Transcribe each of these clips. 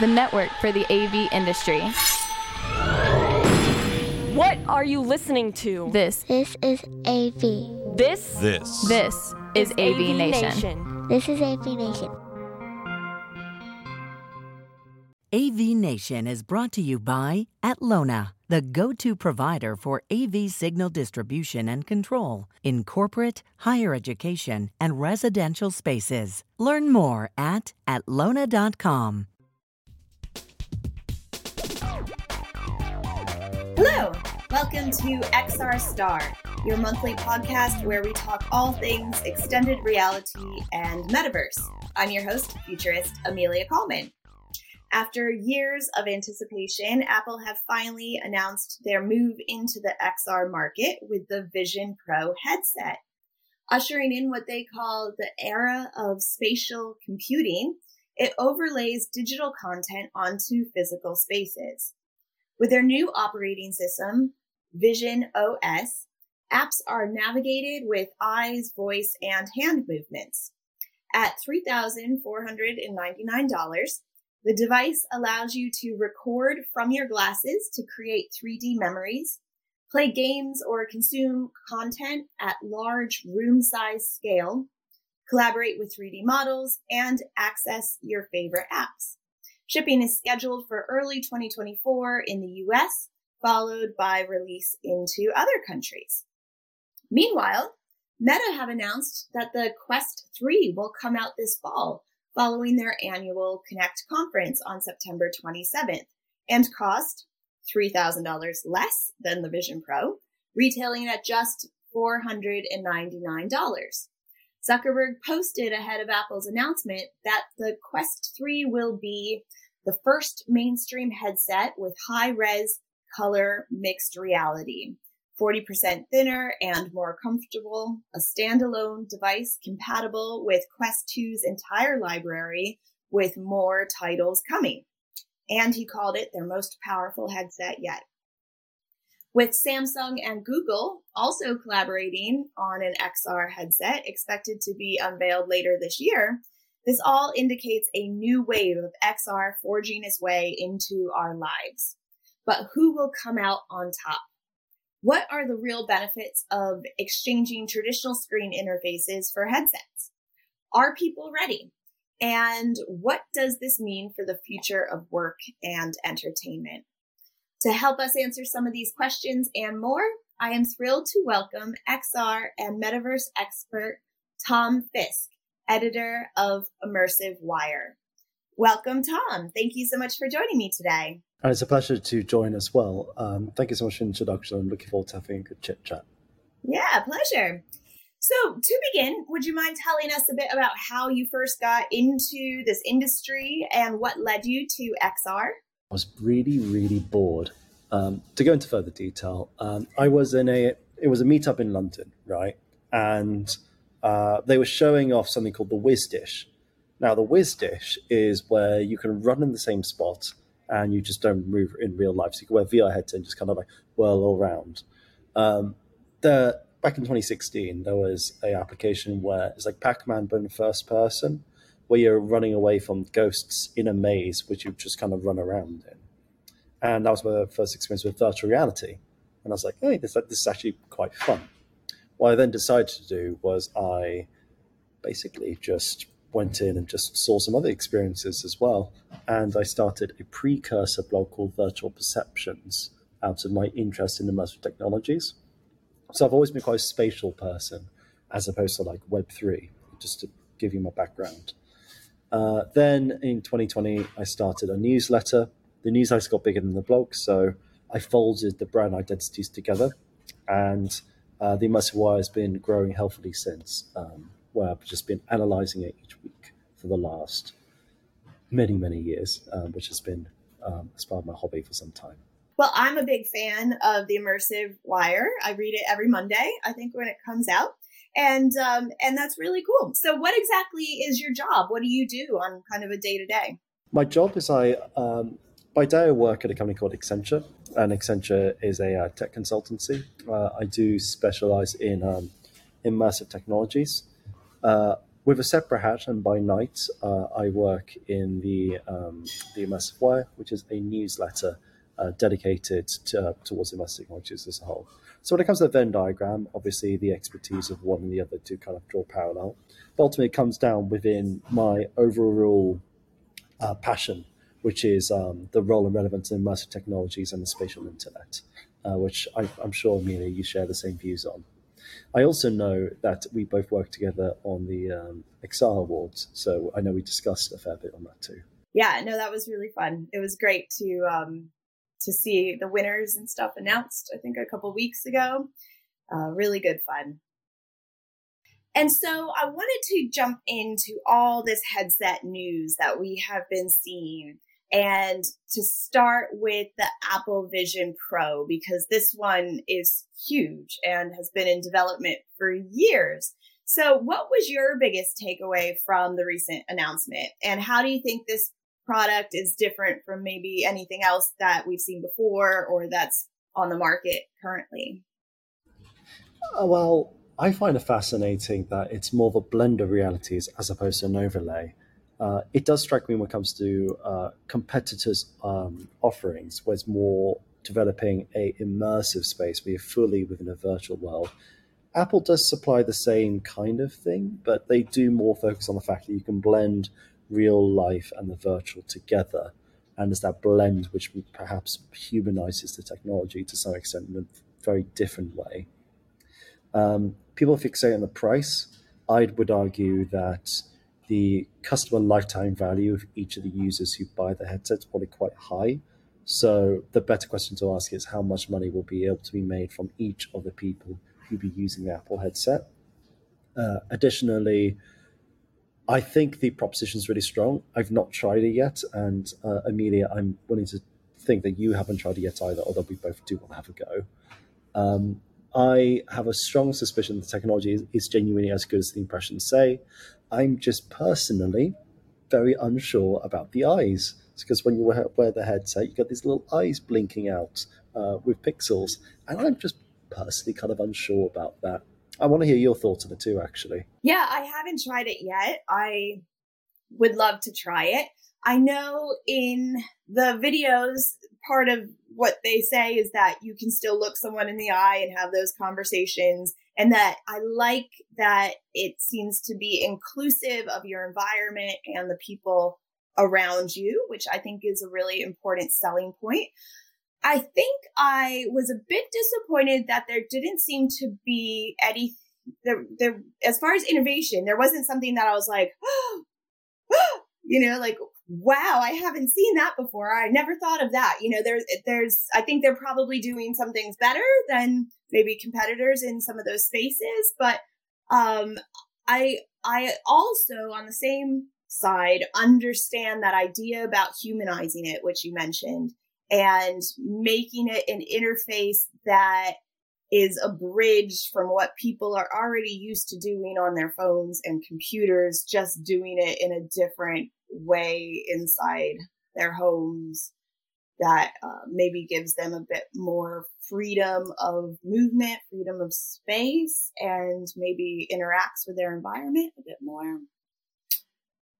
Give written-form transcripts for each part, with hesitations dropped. the network for the AV industry. What are you listening to? This is AV. This is AV Nation. This is AV Nation. AV Nation is brought to you by Atlona, the go-to provider for AV signal distribution and control in corporate, higher education, and residential spaces. Learn more at atlona.com. Hello! Welcome to XR Star, your monthly podcast where we talk all things extended reality and metaverse. I'm your host, futurist Amelia Coleman. After years of anticipation, Apple have finally announced their move into the XR market with the Vision Pro headset, ushering in what they call the era of spatial computing. It overlays digital content onto physical spaces. With their new operating system, Vision OS, apps are navigated with eyes, voice, and hand movements. At $3,499, the device allows you to record from your glasses to create 3D memories, play games or consume content at large room-size scale, collaborate with 3D models, and access your favorite apps. Shipping is scheduled for early 2024 in the US, followed by release into other countries. Meanwhile, Meta have announced that the Quest 3 will come out this fall, following their annual Connect conference on September 27th, and cost $3,000 less than the Vision Pro, retailing at just $499. Zuckerberg posted ahead of Apple's announcement that the Quest 3 will be the first mainstream headset with high-res color mixed reality, 40% thinner and more comfortable, a standalone device compatible with Quest 2's entire library, with more titles coming. And he called it their most powerful headset yet. With Samsung and Google also collaborating on an XR headset expected to be unveiled later this year, this all indicates a new wave of XR forging its way into our lives. But who will come out on top? What are the real benefits of exchanging traditional screen interfaces for headsets? Are people ready? And what does this mean for the future of work and entertainment? To help us answer some of these questions and more, I am thrilled to welcome XR and metaverse expert Tom Ffiske, editor of Immersive Wire. Welcome, Tom. Thank you so much for joining me today. And it's a pleasure to join as well. Thank you so much for the introduction. I'm looking forward to having a good chit-chat. Yeah, pleasure. So to begin, would you mind telling us a bit about how you first got into this industry and what led you to XR? I was really bored. To go into further detail, I was in it was a meetup in London, right? And they were showing off something called the WhizDish. Now, the WhizDish is where you can run in the same spot and you just don't move in real life. So you can wear VR heads and just kind of like whirl all around. Back in 2016, there was an application where it's like Pac-Man, but in first person, where you're running away from ghosts in a maze, which you just kind of run around in. And that was my first experience with virtual reality. And I was like, hey, this is actually quite fun. What I then decided to do was I basically just went in and just saw some other experiences as well. And I started a precursor blog called Virtual Perceptions out of my interest in immersive technologies. So I've always been quite a spatial person as opposed to like Web3, just to give you my background. Then in 2020, I started a newsletter. The newsletter got bigger than the blog, so I folded the brand identities together. And the Immersive Wire has been growing healthily since. Where I've just been analysing it each week for the last many years, which has been as part of my hobby for some time. Well, I'm a big fan of the Immersive Wire. I read it every Monday, I think, when it comes out. And that's really cool. So what exactly is your job? What do you do on kind of a day-to-day? My job is by day I work at a company called Accenture. And Accenture is a tech consultancy. I do specialise in immersive technologies. with a separate hat, and by night, I work in the Immersive Wire, which is a newsletter dedicated to, towards immersive technologies as a whole. So when it comes to the Venn diagram, obviously the expertise of one and the other do kind of draw parallel. But ultimately, it comes down within my overall passion, which is the role and relevance of immersive technologies and the spatial internet, which I'm sure, Amelia, you share the same views on. I also know that we both work together on the XR Awards, so I know we discussed a fair bit on that too. Yeah, no, that was really fun. It was great to see the winners and stuff announced, I think, a couple of weeks ago. Really good fun. And so I wanted to jump into all this headset news that we have been seeing, and to start with the Apple Vision Pro, because this one is huge and has been in development for years. So what was your biggest takeaway from the recent announcement? And how do you think this product is different from maybe anything else that we've seen before or that's on the market currently? Well, I find it fascinating that it's more of a blend of realities as opposed to an overlay. It does strike me when it comes to competitors' offerings, where it's more developing a immersive space where you're fully within a virtual world. Apple does supply the same kind of thing, but they do more focus on the fact that you can blend real life and the virtual together. And it's that blend which perhaps humanizes the technology to some extent in a very different way. People fixate on the price. I would argue that the customer lifetime value of each of the users who buy the headsets is probably quite high. So the better question to ask is how much money will be able to be made from each of the people who be using the Apple headset. Additionally, I think the proposition is really strong. I've not tried it yet. And Amelia, I'm willing to think that you haven't tried it yet either, although we both do want to have a go. I have a strong suspicion that the technology is genuinely as good as the impressions say. I'm just personally very unsure about the eyes. It's because when you wear the headset, you've got these little eyes blinking out with pixels. And I'm just personally kind of unsure about that. I want to hear your thoughts on it too, actually. Yeah, I haven't tried it yet. I would love to try it. I know in the videos, part of what they say is that you can still look someone in the eye and have those conversations, and that I like that it seems to be inclusive of your environment and the people around you, which I think is a really important selling point. I think I was a bit disappointed that there didn't seem to be any, there as far as innovation, there wasn't something that I was like, you know, like, wow, I haven't seen that before. I never thought of that. You know, there's, I think they're probably doing some things better than maybe competitors in some of those spaces. But I also, on the same side, understand that idea about humanizing it, which you mentioned, and making it an interface that is a bridge from what people are already used to doing on their phones and computers, just doing it in a different way inside their homes that maybe gives them a bit more freedom of movement, freedom of space, and maybe interacts with their environment a bit more.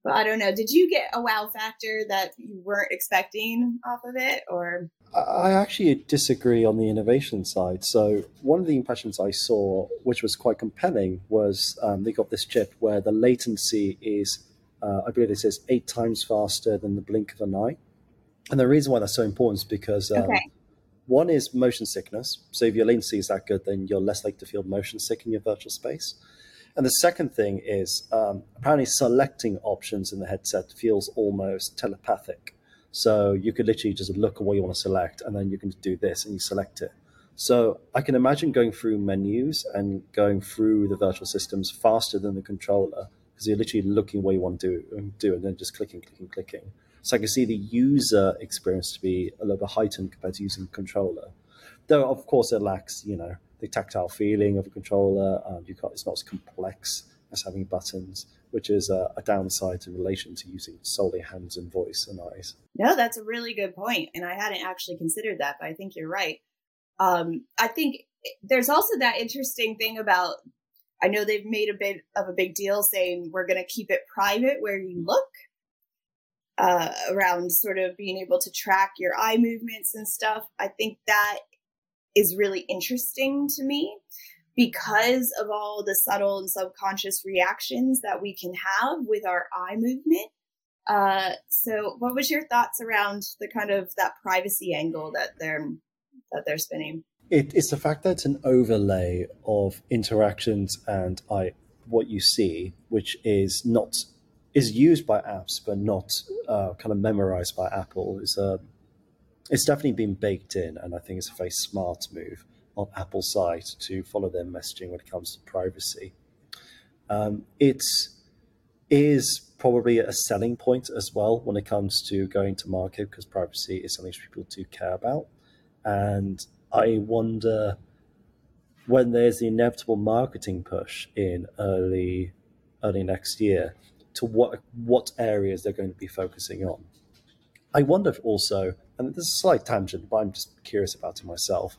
But I don't know. Did you get a wow factor that you weren't expecting off of it? Or I actually disagree on the innovation side. So one of the impressions I saw, which was quite compelling, was they got this chip where the latency is, I believe it says 8 times faster than the blink of an eye. And the reason why that's so important is because one is motion sickness. So if your latency is that good, then you're less likely to feel motion sick in your virtual space. And the second thing is apparently selecting options in the headset feels almost telepathic. So you could literally just look at what you want to select, and then you can do this and you select it. So I can imagine going through menus and going through the virtual systems faster than the controller, because you're literally looking what you want to do and then just clicking. So I can see the user experience to be a little bit heightened compared to using the controller. Though, of course, it lacks, you know, the tactile feeling of a controller. It's not as complex as having buttons, which is a downside in relation to using solely hands and voice and eyes. No, that's a really good point. And I hadn't actually considered that, but I think you're right. I think there's also that interesting thing about I know they've made a bit of a big deal saying we're going to keep it private where you look, around sort of being able to track your eye movements and stuff. I think that is really interesting to me because of all the subtle and subconscious reactions that we can have with our eye movement. So what was your thoughts around the kind of that privacy angle that they're spinning? It's the fact that it's an overlay of interactions and what you see, which is used by apps, but not kind of memorized by Apple. It's definitely been baked in, and I think it's a very smart move on Apple's side to follow their messaging when it comes to privacy. It is probably a selling point as well when it comes to going to market, because privacy is something people do care about. And I wonder when there's the inevitable marketing push in early next year to what areas they're going to be focusing on. I wonder if also, and this is a slight tangent, but I'm just curious about it myself,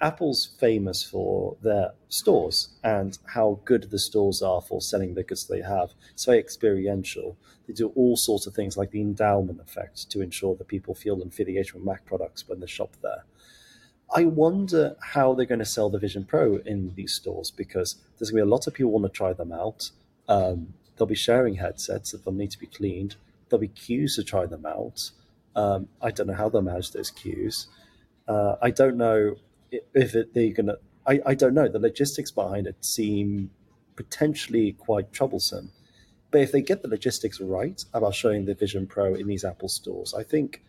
Apple's famous for their stores and how good the stores are for selling the goods they have. It's very experiential. They do all sorts of things like the endowment effect to ensure that people feel an affiliation with Mac products when they shop there. I wonder how they're going to sell the Vision Pro in these stores, because there's going to be a lot of people who want to try them out. They'll be sharing headsets that will need to be cleaned. There'll be queues to try them out. I don't know how they'll manage those queues. I don't know if they're going to... I don't know. The logistics behind it seem potentially quite troublesome. But if they get the logistics right about showing the Vision Pro in these Apple stores, I think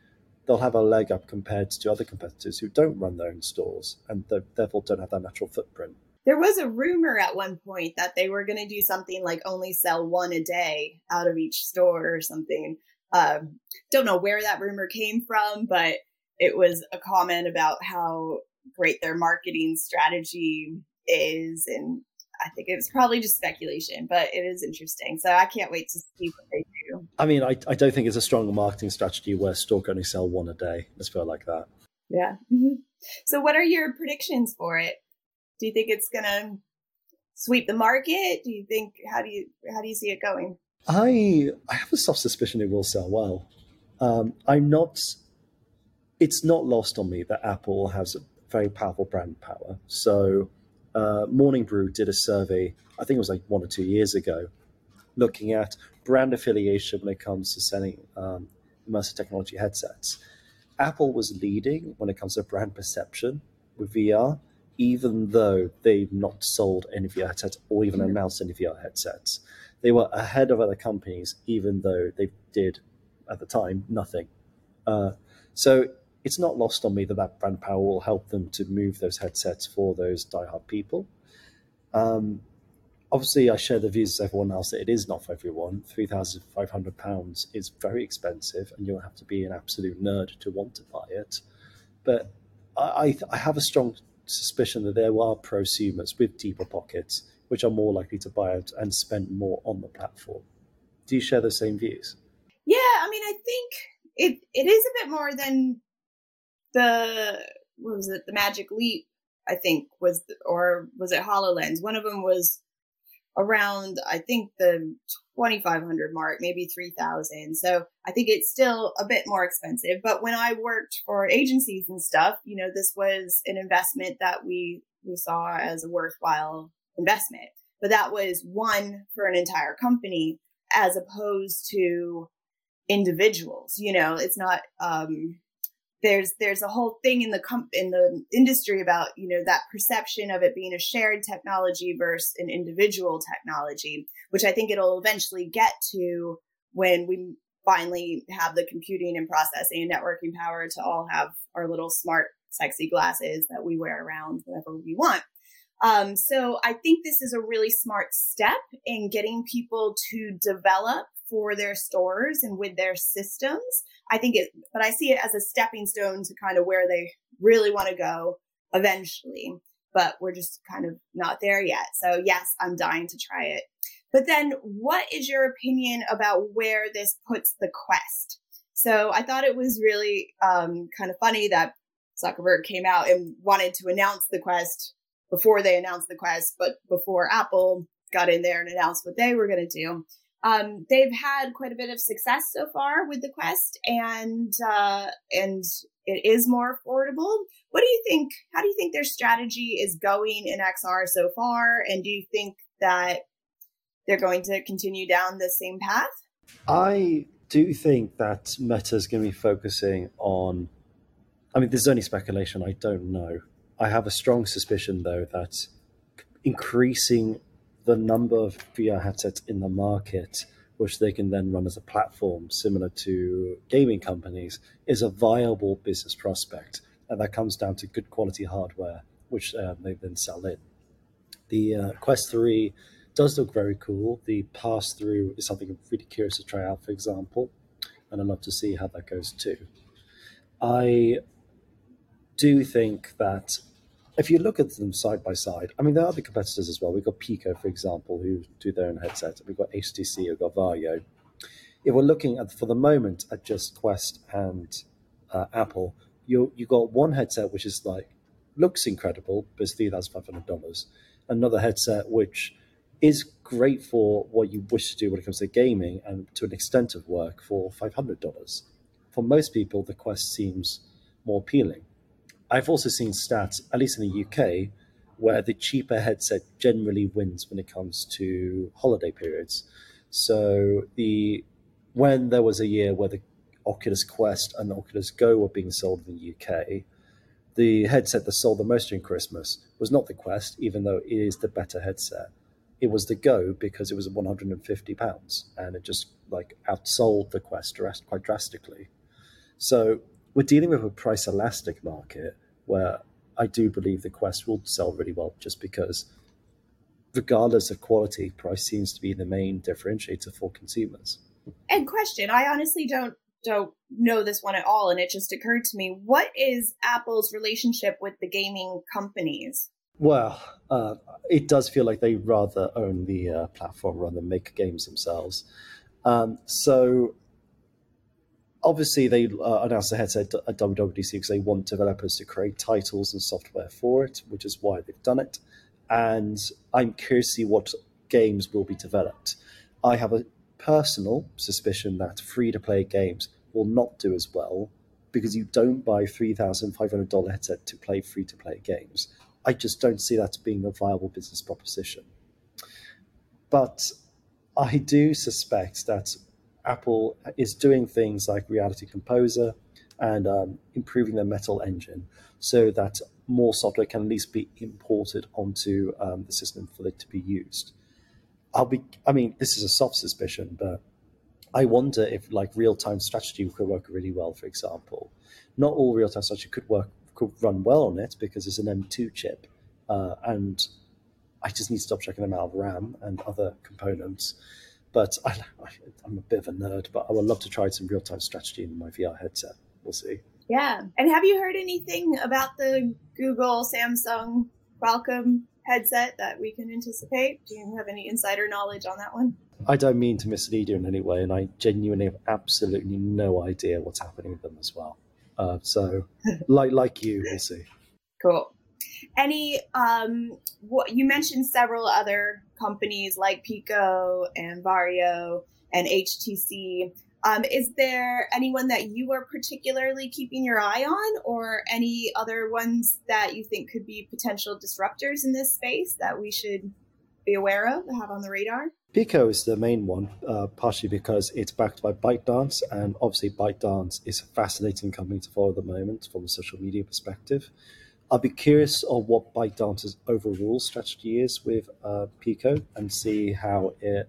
they'll have a leg up compared to other competitors who don't run their own stores and therefore don't have that natural footprint. There was a rumor at one point that they were going to do something like only sell one a day out of each store or something. Don't know where that rumor came from, but it was a comment about how great their marketing strategy is. And I think it was probably just speculation, but it is interesting. So I can't wait to see what they do. I mean, I don't think it's a strong marketing strategy where store can only sell one a day. Let's put it like that. Yeah. Mm-hmm. So what are your predictions for it? Do you think it's going to sweep the market? Do you think, how do you see it going? I have a soft suspicion it will sell well. It's not lost on me that Apple has a very powerful brand power. So Morning Brew did a survey, I think it was like 1 or 2 years ago, looking at brand affiliation when it comes to selling immersive technology headsets. Apple was leading when it comes to brand perception with VR, even though they've not sold any VR headsets or even announced any VR headsets. They were ahead of other companies, even though they did, at the time, nothing. So it's not lost on me that brand power will help them to move those headsets for those diehard people. Obviously, I share the views of everyone else that it is not for everyone. £3,500 is very expensive, and you'll have to be an absolute nerd to want to buy it. But I have a strong suspicion that there are prosumers with deeper pockets which are more likely to buy it and spend more on the platform. Do you share the same views? Yeah, I mean, I think it is a bit more than the Magic Leap, I think, or was it HoloLens? One of them was around, I think, the 2,500 mark, maybe 3,000. So I think it's still a bit more expensive. But when I worked for agencies and stuff, you know, this was an investment that we saw as a worthwhile investment. But that was one for an entire company as opposed to individuals. You know, it's not there's a whole thing in the industry about, you know, that perception of it being a shared technology versus an individual technology, which I think it'll eventually get to when we finally have the computing and processing and networking power to all have our little smart, sexy glasses that we wear around whenever we want. So I think this is a really smart step in getting people to develop for their stores and with their systems. But I see it as a stepping stone to kind of where they really want to go eventually, but we're just kind of not there yet. So yes, I'm dying to try it. But then what is your opinion about where this puts the Quest? So I thought it was really kind of funny that Zuckerberg came out and wanted to announce the Quest before they announced the Quest, but before Apple got in there and announced what they were going to do. They've had quite a bit of success so far with the Quest, and it is more affordable. What do you think? How do you think their strategy is going in XR so far? And do you think that they're going to continue down the same path? I do think that Meta is going to be focusing on, I mean, this is only speculation. I don't know. I have a strong suspicion, though, that increasing the number of VR headsets in the market, which they can then run as a platform similar to gaming companies, is a viable business prospect. And that comes down to good quality hardware, which they then sell in. The Quest 3 does look very cool. The pass-through is something I'm really curious to try out, for example, and I'd love to see how that goes too. I do think that if you look at them side by side, I mean, there are other competitors as well. We've got Pico, for example, who do their own headsets. We've got HTC, we've got Vario. If we're looking at, for the moment, at just Quest and Apple, you've got one headset which is like, looks incredible, but it's $3,500. Another headset which is great for what you wish to do when it comes to gaming and to an extent of work for $500. For most people, the Quest seems more appealing. I've also seen stats, at least in the UK, where the cheaper headset generally wins when it comes to holiday periods. So when there was a year where the Oculus Quest and the Oculus Go were being sold in the UK, the headset that sold the most during Christmas was not the Quest, even though it is the better headset. It was the Go because it was £150 and it just like outsold the Quest quite drastically. So we're dealing with a price elastic market where I do believe the Quest will sell really well just because regardless of quality, price seems to be the main differentiator for consumers. And question, I honestly don't know this one at all, and it just occurred to me, what is Apple's relationship with the gaming companies? Well, it does feel like they rather own the platform rather than make games themselves. So obviously they announced the headset at WWDC because they want developers to create titles and software for it, which is why they've done it. And I'm curious to see what games will be developed. I have a personal suspicion that free-to-play games will not do as well because you don't buy a $3,500 headset to play free-to-play games. I just don't see that being a viable business proposition. But I do suspect that Apple is doing things like Reality Composer and improving their Metal engine so that more software can at least be imported onto the system for it to be used. I mean, this is a soft suspicion, but I wonder if like real-time strategy could work really well, for example. Not all real-time strategy could run well on it because it's an M2 chip and I just need to stop checking the amount of RAM and other components. But I'm a bit of a nerd, but I would love to try some real-time strategy in my VR headset. We'll see. Yeah. And have you heard anything about the Google, Samsung, Qualcomm headset that we can anticipate? Do you have any insider knowledge on that one? I don't mean to mislead you in any way, and I genuinely have absolutely no idea what's happening with them as well. So like you, we'll see. Cool. Any, you mentioned several other companies like Pico and Vario and HTC. Is there anyone that you are particularly keeping your eye on or any other ones that you think could be potential disruptors in this space that we should be aware of and have on the radar? Pico is the main one, partially because it's backed by ByteDance, and obviously ByteDance is a fascinating company to follow at the moment from a social media perspective. I'll be curious on what ByteDance's overall strategy is with Pico and see how it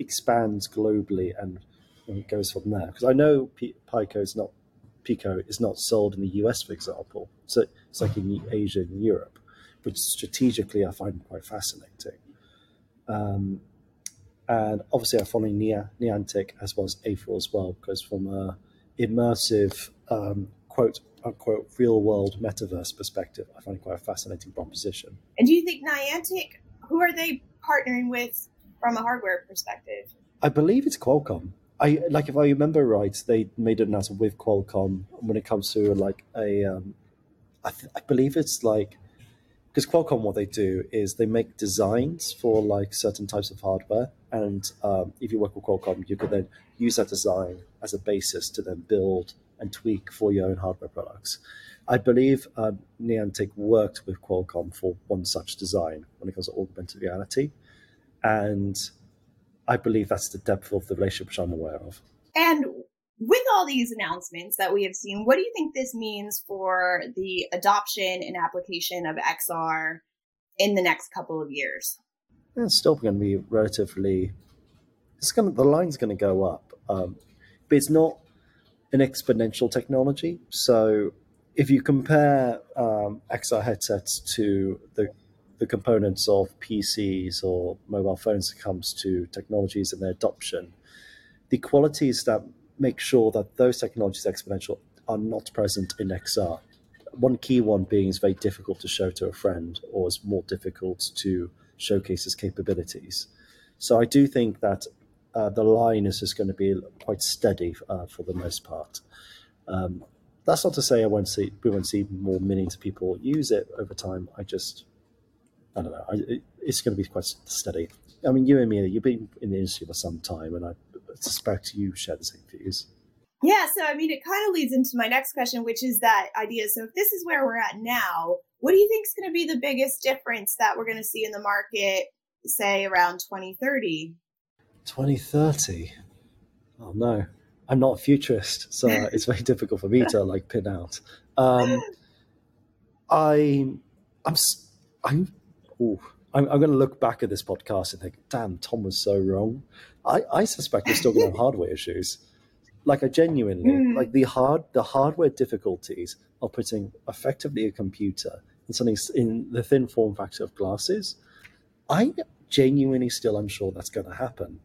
expands globally and it goes from there. Because I know Pico is not sold in the US, for example. So it's like in Asia and Europe, which strategically I find quite fascinating. And obviously, I'm following Niantic as well as A4 as well, because from an immersive, quote-unquote, real-world metaverse perspective, I find it quite a fascinating proposition. And do you think Niantic, who are they partnering with from a hardware perspective? I believe it's Qualcomm. If I remember right, they made an announcement with Qualcomm when it comes to like I believe it's like because Qualcomm, what they do is they make designs for like certain types of hardware. And if you work with Qualcomm, you could then use that design as a basis to then build and tweak for your own hardware products. I believe Niantic worked with Qualcomm for one such design when it comes to augmented reality. And I believe that's the depth of the relationship which I'm aware of. And with all these announcements that we have seen, what do you think this means for the adoption and application of XR in the next couple of years? It's still going to be relatively, the line's going to go up, but it's not an exponential technology. So if you compare XR headsets to the components of PCs or mobile phones when it comes to technologies and their adoption, the qualities that make sure that those technologies are exponential are not present in XR. One key one being it's very difficult to show to a friend, or it's more difficult to showcase its capabilities. So I do think that the line is just going to be quite steady for the most part. That's not to say we won't see more millions of people use it over time. I don't know. It's going to be quite steady. I mean, you and me, you've been in the industry for some time, and I suspect you share the same views. Yeah, so I mean, it kind of leads into my next question, which is that idea. So if this is where we're at now, what do you think is going to be the biggest difference that we're going to see in the market, say, around 2030? 2030? Oh, no. I'm not a futurist, so it's very difficult for me to, pin out. I'm going to look back at this podcast and think, damn, Tom was so wrong. I suspect we're still going to have hardware issues. I genuinely, the hardware difficulties of putting effectively a computer in something in the thin form factor of glasses, I'm genuinely still unsure that's going to happen.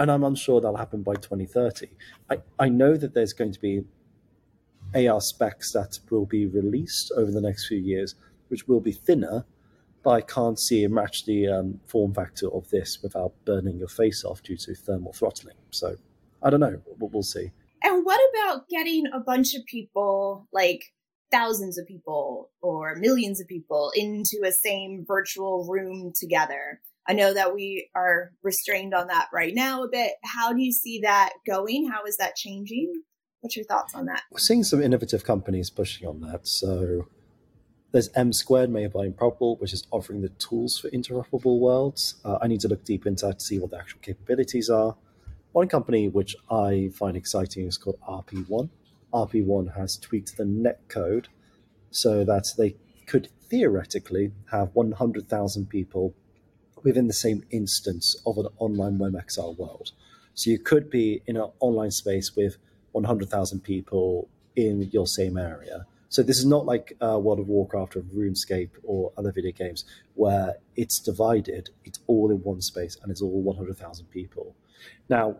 And I'm unsure that'll happen by 2030. I know that there's going to be AR specs that will be released over the next few years, which will be thinner, but I can't see it match the form factor of this without burning your face off due to thermal throttling. So I don't know, we'll see. And what about getting a bunch of people, thousands of people or millions of people into a same virtual room together? I know that we are restrained on that right now a bit. How do you see that going? How is that changing? What's your thoughts on that? We're seeing some innovative companies pushing on that. So there's M Squared made by Improbable, which is offering the tools for interoperable worlds. I need to look deep into that to see what the actual capabilities are. One company which I find exciting is called RP1. RP1 has tweaked the netcode so that they could theoretically have 100,000 people within the same instance of an online WebXR world. So you could be in an online space with 100,000 people in your same area. So this is not like World of Warcraft or RuneScape or other video games where it's divided, it's all in one space and it's all 100,000 people. Now,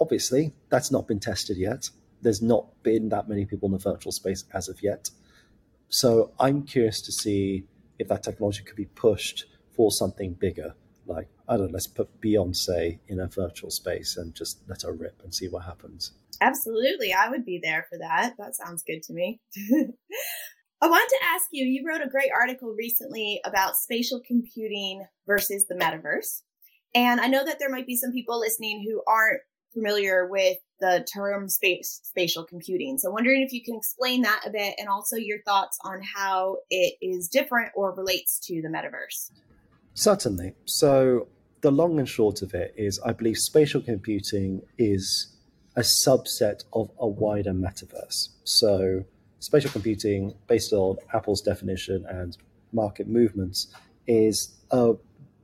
obviously, that's not been tested yet. There's not been that many people in the virtual space as of yet. So I'm curious to see if that technology could be pushed for something bigger. Let's put Beyonce in a virtual space and just let her rip and see what happens. Absolutely. I would be there for that. That sounds good to me. I wanted to ask you, you wrote a great article recently about spatial computing versus the metaverse. And I know that there might be some people listening who aren't familiar with the term spatial computing. So I'm wondering if you can explain that a bit and also your thoughts on how it is different or relates to the metaverse. Certainly. So the long and short of it is I believe spatial computing is a subset of a wider metaverse. So spatial computing, based on Apple's definition and market movements, is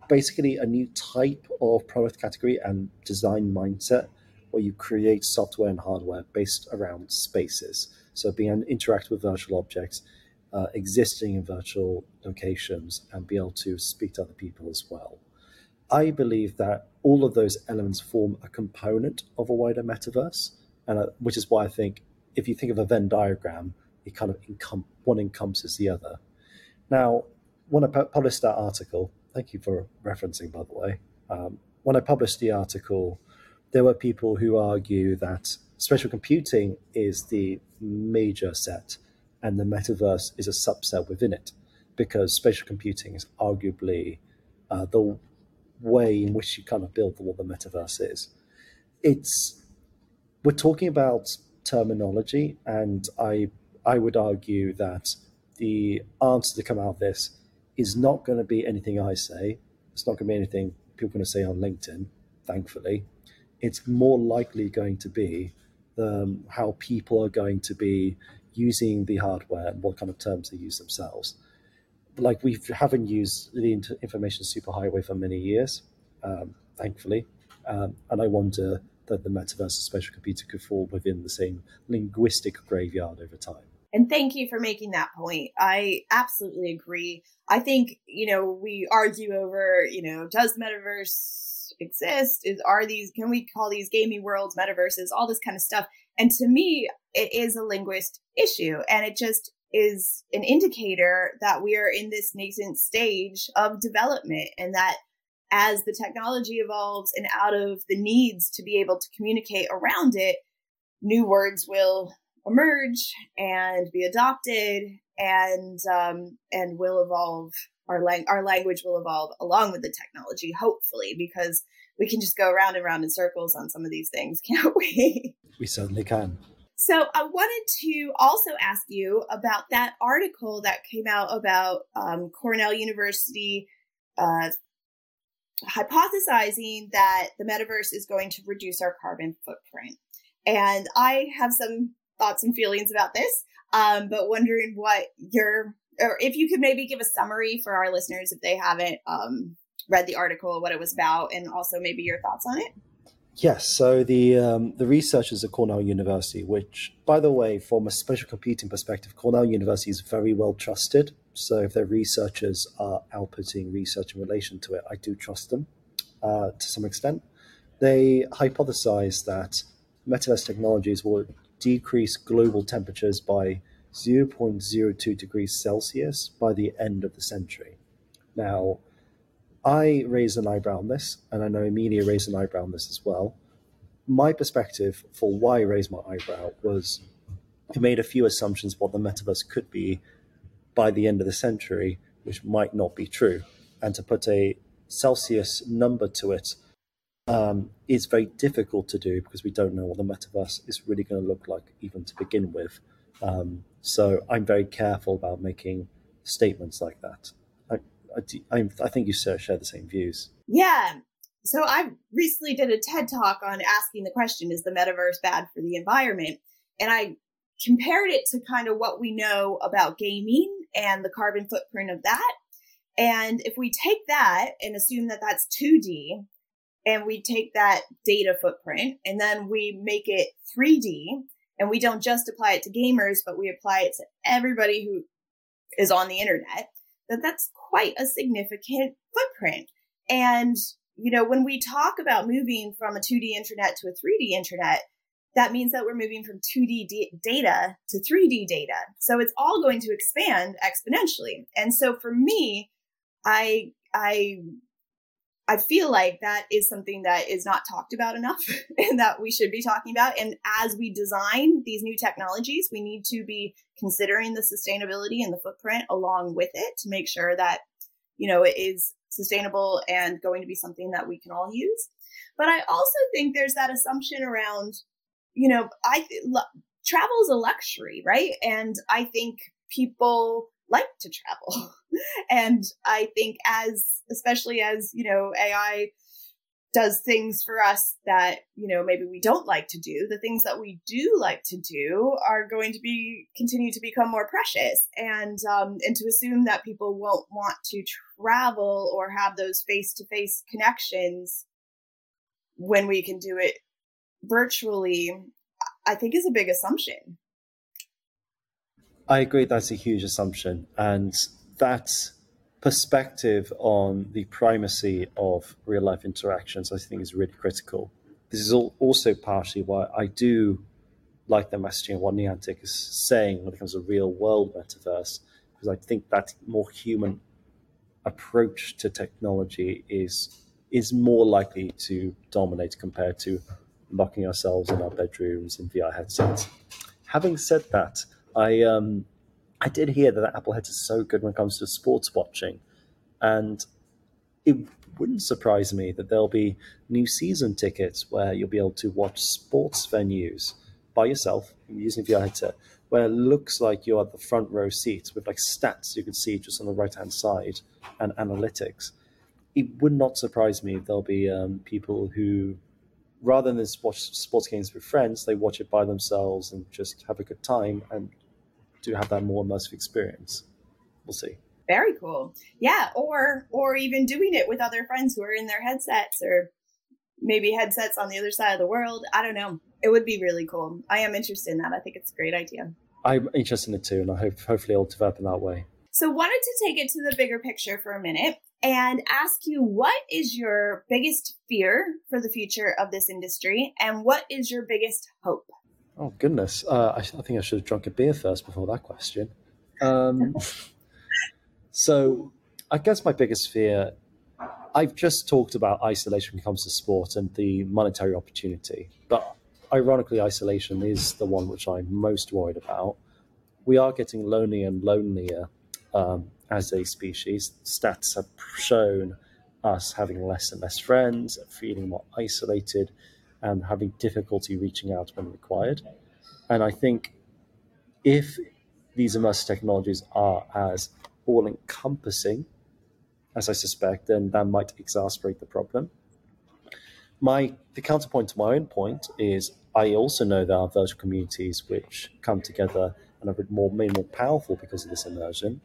basically a new type of product category and design mindset where you create software and hardware based around spaces. So being able to interact with virtual objects, existing in virtual locations, and be able to speak to other people as well. I believe that all of those elements form a component of a wider metaverse, and which is why I think if you think of a Venn diagram, it kind of one encompasses the other. Now, when I published that article, thank you for referencing, by the way. When I published the article, there were people who argue that spatial computing is the major set and the metaverse is a subset within it, because spatial computing is arguably the way in which you kind of build what the metaverse is. We're talking about terminology, and I would argue that the answer to come out of this is not going to be anything I say. It's not going to be anything people are going to say on LinkedIn, thankfully. It's more likely going to be how people are going to be using the hardware and what kind of terms they use themselves. Like, we haven't used the information superhighway for many years, thankfully. And I wonder that the metaverse and spatial computing could fall within the same linguistic graveyard over time. And thank you for making that point. I absolutely agree. I think, we argue over, does metaverse exist? Can we call these gaming worlds metaverses, all this kind of stuff? And to me, it is a linguist issue. And it just is an indicator that we are in this nascent stage of development, and that as the technology evolves and out of the needs to be able to communicate around it, new words will emerge and be adopted, and will evolve. Our language will evolve along with the technology, hopefully, because we can just go round and round in circles on some of these things, can't we? We certainly can. So I wanted to also ask you about that article that came out about Cornell University hypothesizing that the metaverse is going to reduce our carbon footprint. And I have some thoughts and feelings about this, but wondering what or if you could maybe give a summary for our listeners if they haven't read the article, what it was about, and also maybe your thoughts on it. Yes. So the researchers at Cornell University, which, by the way, from a spatial computing perspective, Cornell University is very well trusted. So if their researchers are outputting research in relation to it, I do trust them to some extent. They hypothesized that metaverse technologies will decrease global temperatures by 0.02 degrees Celsius by the end of the century. Now, I raised an eyebrow on this, and I know Amelia raised an eyebrow on this as well. My perspective for why I raised my eyebrow was I made a few assumptions what the metaverse could be by the end of the century, which might not be true. And to put a Celsius number to it is very difficult to do, because we don't know what the metaverse is really going to look like even to begin with. So I'm very careful about making statements like that. I think you share the same views. Yeah. So I recently did a TED Talk on asking the question, is the metaverse bad for the environment? And I compared it to kind of what we know about gaming and the carbon footprint of that. And if we take that and assume that that's 2D, and we take that data footprint and then we make it 3D, and we don't just apply it to gamers, but we apply it to everybody who is on the internet, that's quite a significant footprint. And, when we talk about moving from a 2D internet to a 3D internet, that means that we're moving from 2D data to 3D data. So it's all going to expand exponentially. And so for me, I feel like that is something that is not talked about enough and that we should be talking about. And as we design these new technologies, we need to be considering the sustainability and the footprint along with it to make sure that, it is sustainable and going to be something that we can all use. But I also think there's that assumption around, travel is a luxury, right? And I think people like to travel. And I think especially as, AI does things for us that, maybe we don't like to do, the things that we do like to do are going to continue to become more precious. And to assume that people won't want to travel or have those face-to-face connections when we can do it virtually, I think is a big assumption. I agree, that's a huge assumption. And that perspective on the primacy of real life interactions, I think, is really critical. This is also partially why I do like the messaging of what Niantic is saying when it comes to real world metaverse, because I think that more human approach to technology is more likely to dominate compared to locking ourselves in our bedrooms in VR headsets. Having said that, I I did hear that Apple Heads is so good when it comes to sports watching, and it wouldn't surprise me that there'll be new season tickets where you'll be able to watch sports venues by yourself using VR headset, where it looks like you're at the front row seats with like stats you can see just on the right-hand side and analytics. It would not surprise me if there'll be people who, rather than just watch sports games with friends, they watch it by themselves and just have a good time and do have that more immersive experience. We'll see. Very cool. Yeah, or even doing it with other friends who are in their headsets, or maybe headsets on the other side of the world. I don't know. It would be really cool. I am interested in that. I think it's a great idea. I'm interested in it too, and I hopefully it'll develop in that way. So wanted to take it to the bigger picture for a minute and ask you, what is your biggest fear for the future of this industry, and what is your biggest hope? Oh, goodness. I think I should have drunk a beer first before that question. So I guess my biggest fear, I've just talked about isolation when it comes to sport and the monetary opportunity, but ironically, isolation is the one which I'm most worried about. We are getting lonelier and lonelier as a species. Stats have shown us having less and less friends, feeling more isolated, and having difficulty reaching out when required. And I think if these immersive technologies are as all-encompassing as I suspect, then that might exacerbate the problem. The counterpoint to my own point is I also know there are virtual communities which come together and are made more powerful because of this immersion.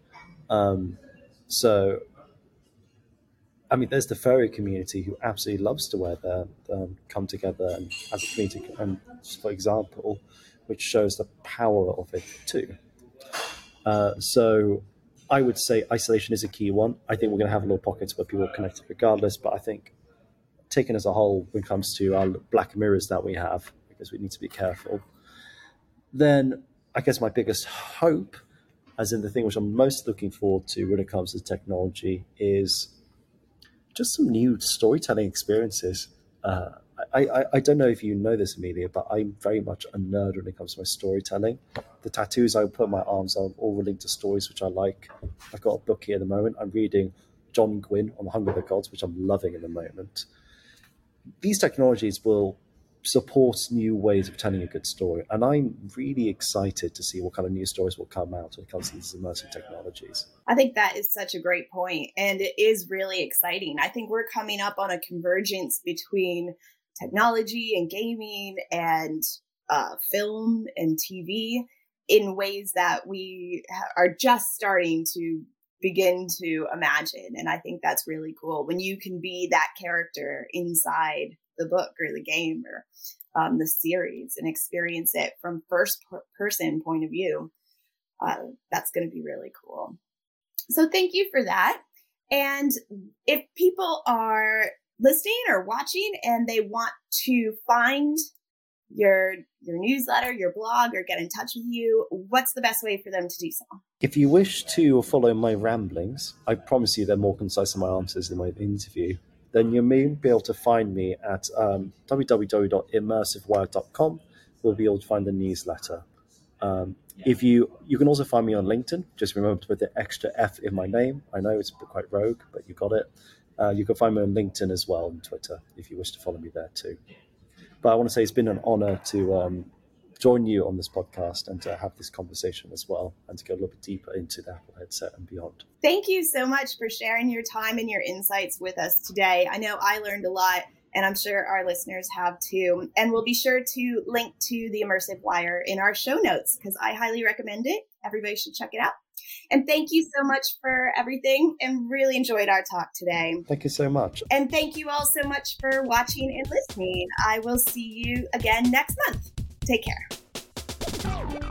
I mean, there's the furry community who absolutely loves to wear their come together and as a community, and for example, which shows the power of it too. So I would say isolation is a key one. I think we're going to have little pockets where people are connected regardless, but I think taken as a whole, when it comes to our black mirrors that we have, because we need to be careful. Then I guess my biggest hope, as in the thing which I'm most looking forward to when it comes to technology, is just some new storytelling experiences. I don't know if you know this, Amelia, but I'm very much a nerd when it comes to my storytelling. The tattoos I put on my arms are all linked to stories which I like. I've got a book here at the moment. I'm reading John Gwynn on The Hunger of the Gods, which I'm loving at the moment. These technologies will support new ways of telling a good story, and I'm really excited to see what kind of new stories will come out when it comes to these immersive technologies. I think that is such a great point, and it is really exciting. I think we're coming up on a convergence between technology and gaming and film and TV in ways that we are just starting to begin to imagine. And I think that's really cool when you can be that character inside the book or the game or the series and experience it from first person point of view. That's going to be really cool. So thank you for that. And if people are listening or watching and they want to find your newsletter, your blog, or get in touch with you, what's the best way for them to do so? If you wish to follow my ramblings, I promise you they're more concise than my answers in my interview, then you may be able to find me at www.immersivewire.com. We'll be able to find the newsletter. If you can also find me on LinkedIn. Just remember to put the extra F in my name. I know it's quite rogue, but you got it. You can find me on LinkedIn as well, and Twitter, if you wish to follow me there too. But I want to say it's been an honor to join you on this podcast and to have this conversation as well, and to go a little bit deeper into the Apple headset and beyond. Thank you so much for sharing your time and your insights with us today. I know I learned a lot, and I'm sure our listeners have too. And we'll be sure to link to the Immersive Wire in our show notes, because I highly recommend it. Everybody should check it out. And thank you so much for everything, and really enjoyed our talk today. Thank you so much. And thank you all so much for watching and listening. I will see you again next month. Take care.